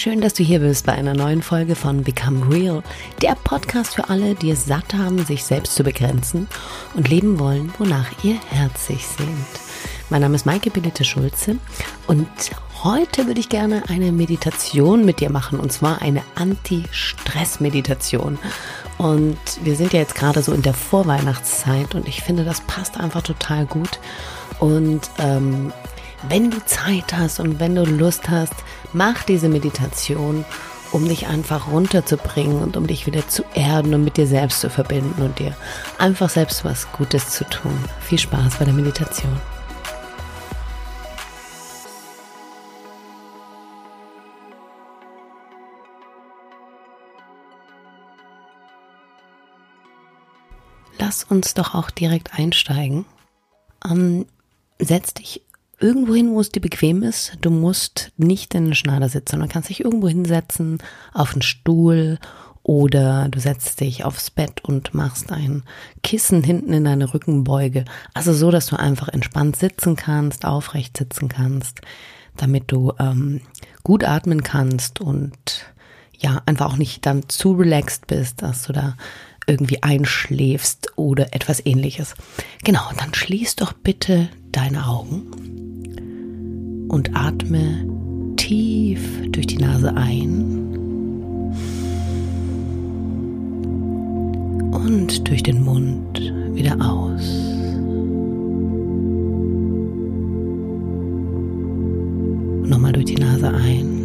schön, dass du hier bist bei einer neuen Folge von Become Real, der Podcast für alle, die es satt haben, sich selbst zu begrenzen und leben wollen, wonach ihr Herz sich sehnt. Mein Name ist Maike Benedikt Schulze und heute würde ich gerne eine Meditation mit dir machen, und zwar eine Anti-Stress-Meditation. Und wir sind ja jetzt gerade so in der Vorweihnachtszeit und ich finde, das passt einfach total gut. Und wenn du Zeit hast und wenn du Lust hast, mach diese Meditation, um dich einfach runterzubringen und um dich wieder zu erden und mit dir selbst zu verbinden und dir einfach selbst was Gutes zu tun. Viel Spaß bei der Meditation. Lass uns doch auch direkt einsteigen. Setz dich irgendwo hin, wo es dir bequem ist. Du musst nicht in den Schneider sitzen, sondern kannst dich irgendwo hinsetzen, auf einen Stuhl, oder du setzt dich aufs Bett und machst ein Kissen hinten in deine Rückenbeuge. Also so, dass du einfach entspannt sitzen kannst, aufrecht sitzen kannst, damit du gut atmen kannst und ja, einfach auch nicht dann zu relaxed bist, dass du da irgendwie einschläfst oder etwas Ähnliches. Genau, und dann schließ doch bitte deine Augen und atme tief durch die Nase ein und durch den Mund wieder aus. Nochmal durch die Nase ein.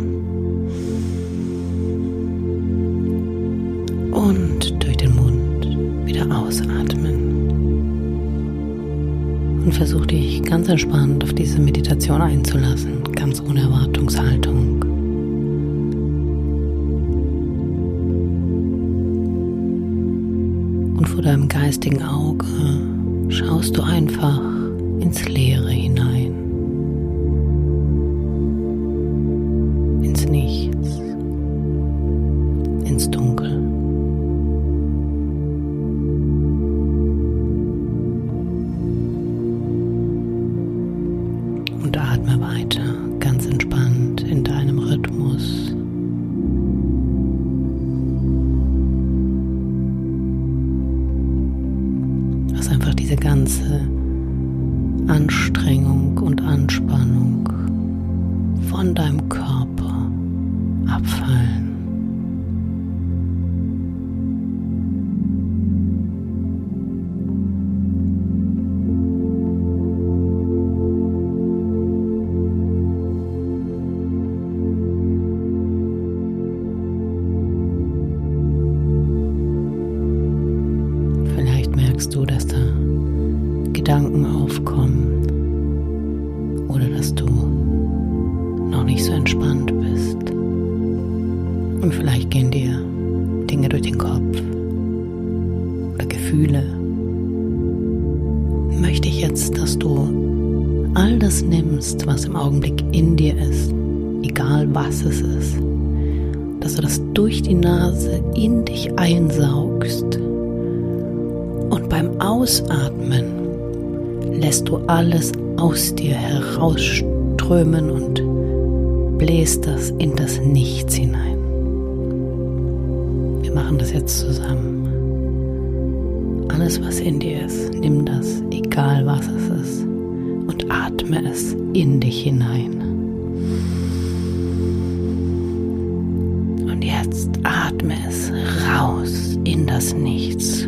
Und durch den Mund wieder ausatmen. Und versuch dich ganz entspannt auf diese Meditation einzulassen, ganz ohne Erwartungshaltung. Und vor deinem geistigen Auge schaust du einfach ins Leere hinein. Ins Nichts. Ins Dunkel. Diese ganze Anstrengung und Anspannung von deinem Körper abfallen. Du, dass da Gedanken aufkommen oder dass du noch nicht so entspannt bist. Und vielleicht gehen dir Dinge durch den Kopf oder Gefühle. Möchte ich jetzt, dass du all das nimmst, was im Augenblick in dir ist, egal was es ist, dass du das durch die Nase in dich einsaugst. Und beim Ausatmen lässt du alles aus dir herausströmen und bläst das in das Nichts hinein. Wir machen das jetzt zusammen. Alles, was in dir ist, nimm das, egal was es ist, und atme es in dich hinein. Und jetzt atme es raus in das Nichts.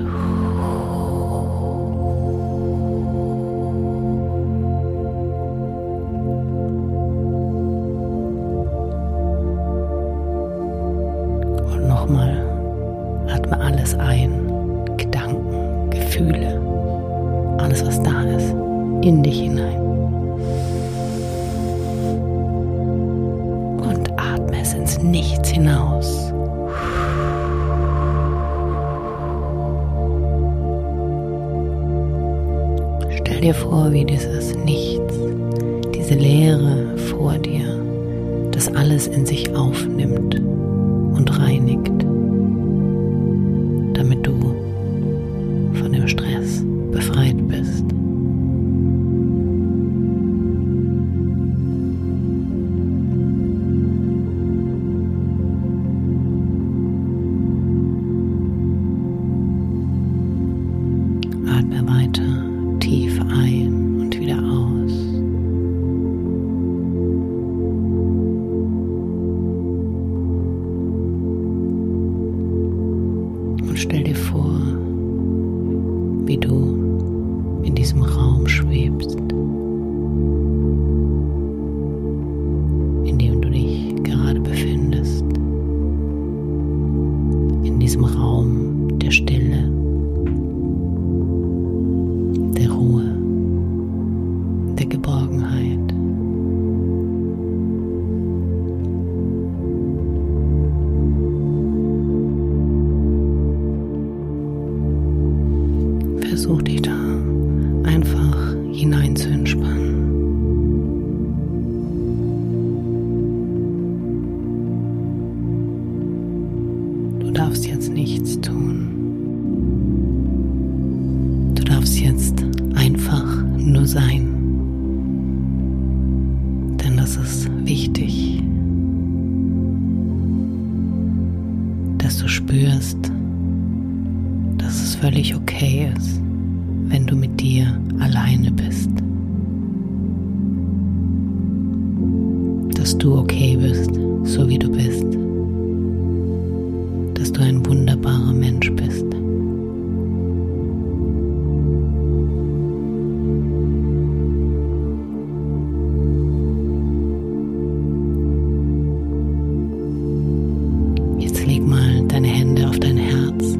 Atme alles ein, Gedanken, Gefühle, alles was da ist, in dich hinein. Und atme es ins Nichts hinaus. Stell dir vor, wie dieses Nichts, diese Leere vor dir, das alles in sich aufnimmt und reinigt. darfst jetzt nichts tun. Du darfst jetzt einfach nur sein. Denn das ist wichtig, dass du spürst, dass es völlig okay ist, wenn du mit dir alleine bist. Dass du okay bist, so wie du bist. Dass du ein wunderbarer Mensch bist. Jetzt leg mal deine Hände auf dein Herz.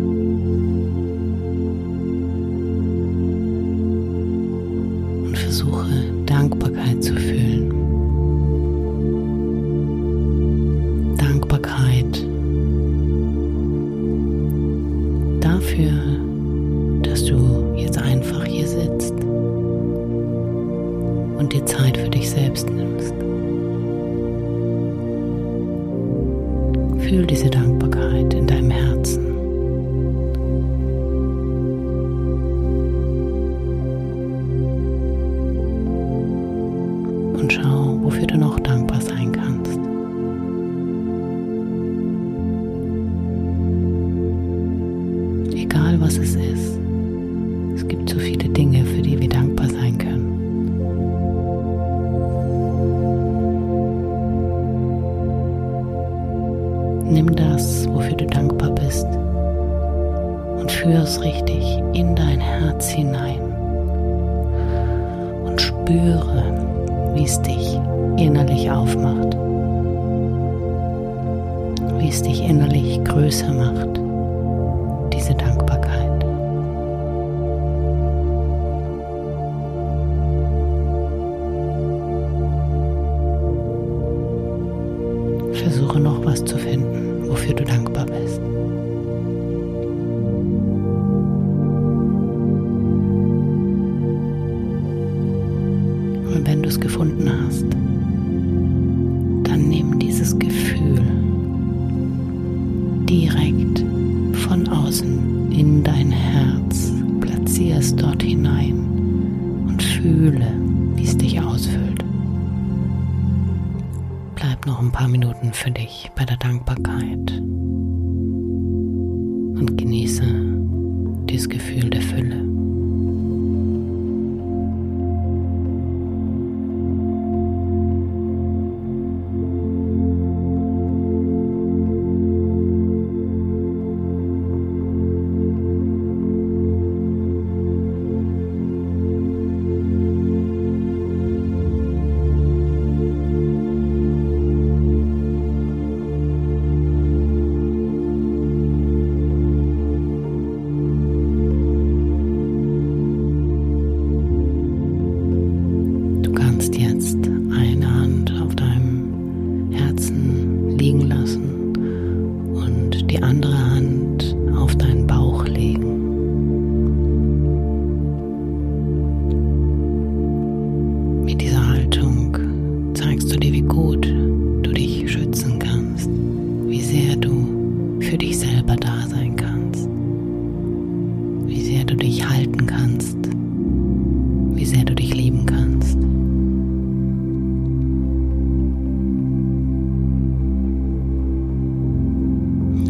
Und versuche, Dankbarkeit zu fühlen. Dafür, dass du jetzt einfach hier sitzt und dir Zeit für dich selbst nimmst. Fühl diese Dankbarkeit in deinem Herzen. Und schau, wofür du noch dankbar sein kannst. Egal was es ist, es gibt so viele Dinge, für die wir dankbar sein können. Nimm das, wofür du dankbar bist, und führe es richtig in dein Herz hinein und spüre, wie es dich innerlich aufmacht, wie es dich innerlich größer macht. Diese Dankbarkeit. Versuche noch was zu finden, wofür du dankbar bist. Und wenn du es gefunden hast, dann nimm dieses Gefühl direkt von außen in dein Herz, platziere es dort hinein und fühle, wie es dich ausfüllt. Bleib noch ein paar Minuten für dich bei der Dankbarkeit und genieße dieses Gefühl der Fülle.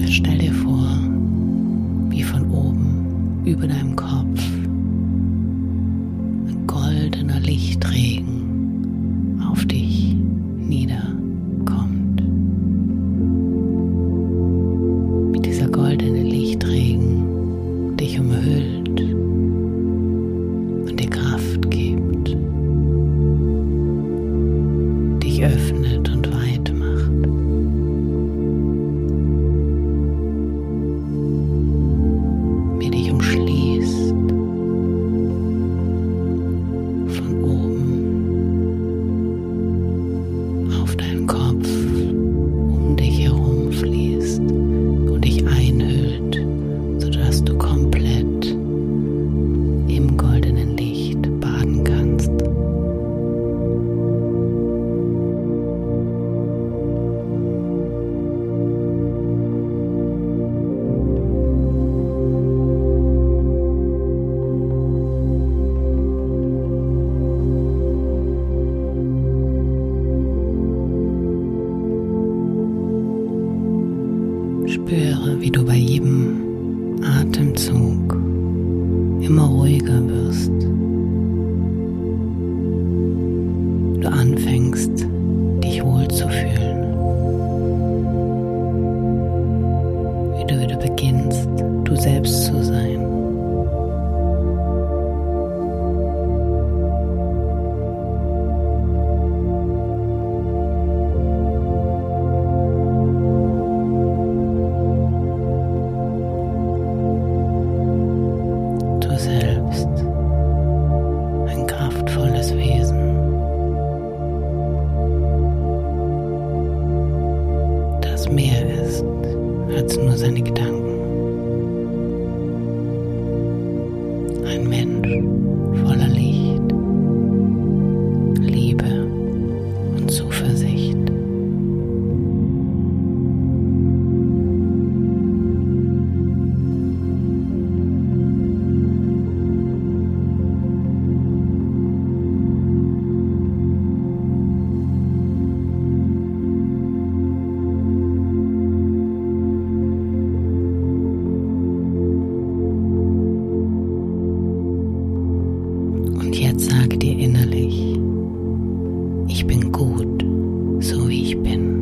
Stell dir vor, wie von oben über deinem Kopf ein goldener Lichtregen auf dich niederkommt. Wie dieser goldene Lichtregen dich umhüllt und dir Kraft gibt, dich öffnet und weit macht. Spüre, wie du bei jedem Atemzug immer ruhiger wirst. Du anfängst, dich wohl zu fühlen. Wie du wieder beginnst, du selbst zu sein. Mehr ist als nur seine Gedanken. Ein Mensch voller Licht, Liebe und Zuversicht. Jetzt sage dir innerlich, ich bin gut, so wie ich bin.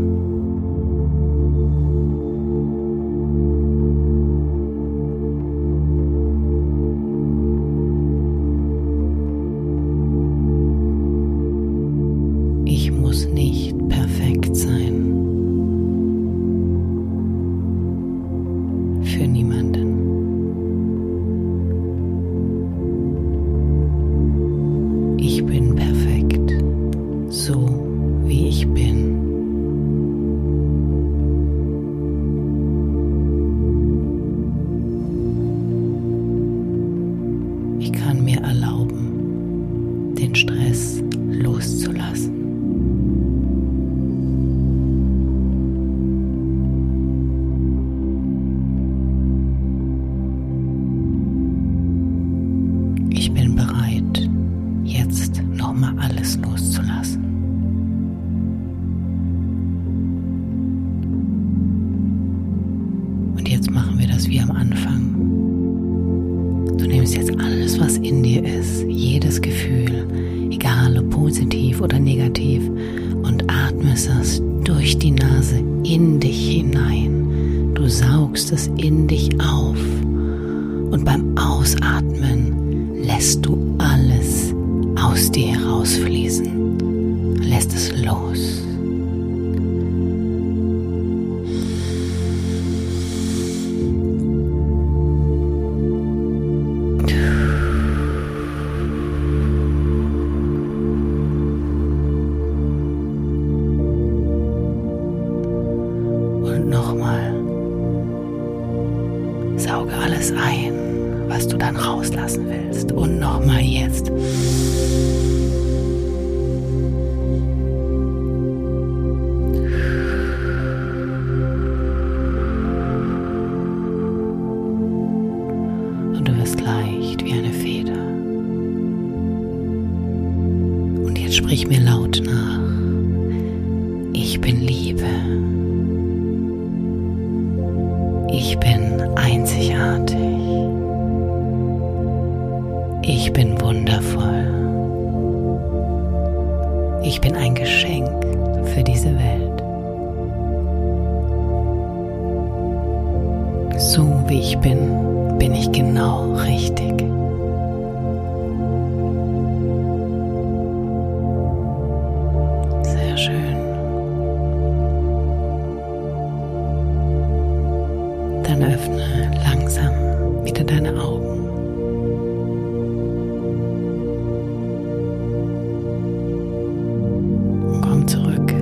Ich muss nicht perfekt sein. Für niemanden. Stress loszulassen. Ich bin bereit, jetzt nochmal alles loszulassen. Und jetzt machen wir das wie am Anfang. Du nimmst jetzt alles, was in dir ist, jedes Gefühl, egal ob positiv oder negativ, und atmest es durch die Nase in dich hinein. Du saugst es in dich auf und beim Ausatmen lässt du alles aus dir herausfließen, lässt es los. Sauge alles ein, was du dann rauslassen willst. Und nochmal jetzt. Und du wirst leicht wie eine Feder. Und jetzt sprich mir laut nach. Ich bin Liebe. Ich bin einzigartig. Ich bin wundervoll. Ich bin ein Geschenk für diese Welt. So wie ich bin, bin ich genau richtig. Sehr schön. Dann öffne langsam wieder deine Augen. Und komm zurück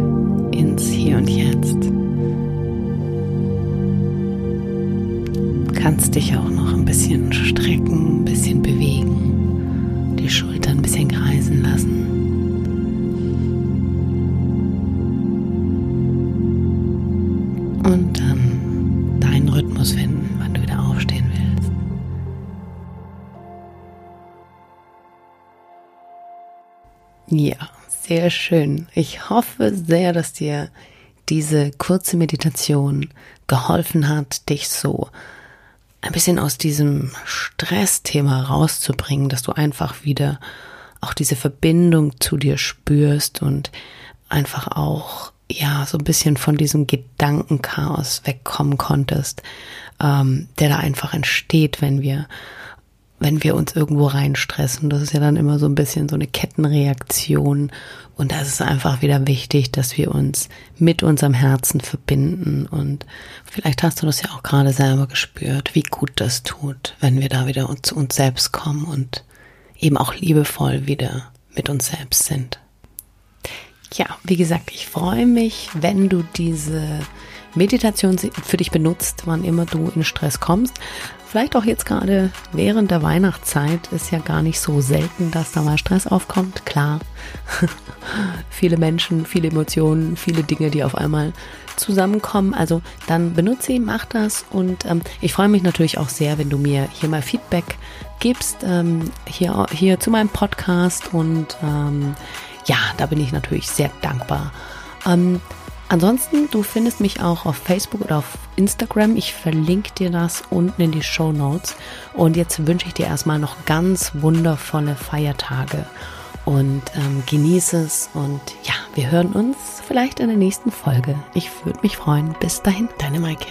ins Hier und Jetzt. Du kannst dich auch noch ein bisschen strecken, ein bisschen bewegen, die Schultern ein bisschen kreisen lassen. Und dann Rhythmus finden, wann du wieder aufstehen willst. Ja, sehr schön. Ich hoffe sehr, dass dir diese kurze Meditation geholfen hat, dich so ein bisschen aus diesem Stressthema rauszubringen, dass du einfach wieder auch diese Verbindung zu dir spürst und einfach auch ja so ein bisschen von diesem Gedankenchaos wegkommen konntest, der da einfach entsteht, wenn wir uns irgendwo reinstressen. Das ist ja dann immer so ein bisschen so eine Kettenreaktion. Und da ist es einfach wieder wichtig, dass wir uns mit unserem Herzen verbinden. Und vielleicht hast du das ja auch gerade selber gespürt, wie gut das tut, wenn wir da wieder zu uns selbst kommen und eben auch liebevoll wieder mit uns selbst sind. Ja, wie gesagt, ich freue mich, wenn du diese Meditation für dich benutzt, wann immer du in Stress kommst. Vielleicht auch jetzt gerade während der Weihnachtszeit ist ja gar nicht so selten, dass da mal Stress aufkommt. Klar, viele Menschen, viele Emotionen, viele Dinge, die auf einmal zusammenkommen. Also dann benutze sie, mach das. Und ich freue mich natürlich auch sehr, wenn du mir hier mal Feedback gibst, hier zu meinem Podcast. Und ja, da bin ich natürlich sehr dankbar. Ansonsten, du findest mich auch auf Facebook oder auf Instagram. Ich verlinke dir das unten in die Shownotes. Und jetzt wünsche ich dir erstmal noch ganz wundervolle Feiertage und genieße es. Und ja, wir hören uns vielleicht in der nächsten Folge. Ich würde mich freuen. Bis dahin, deine Maike.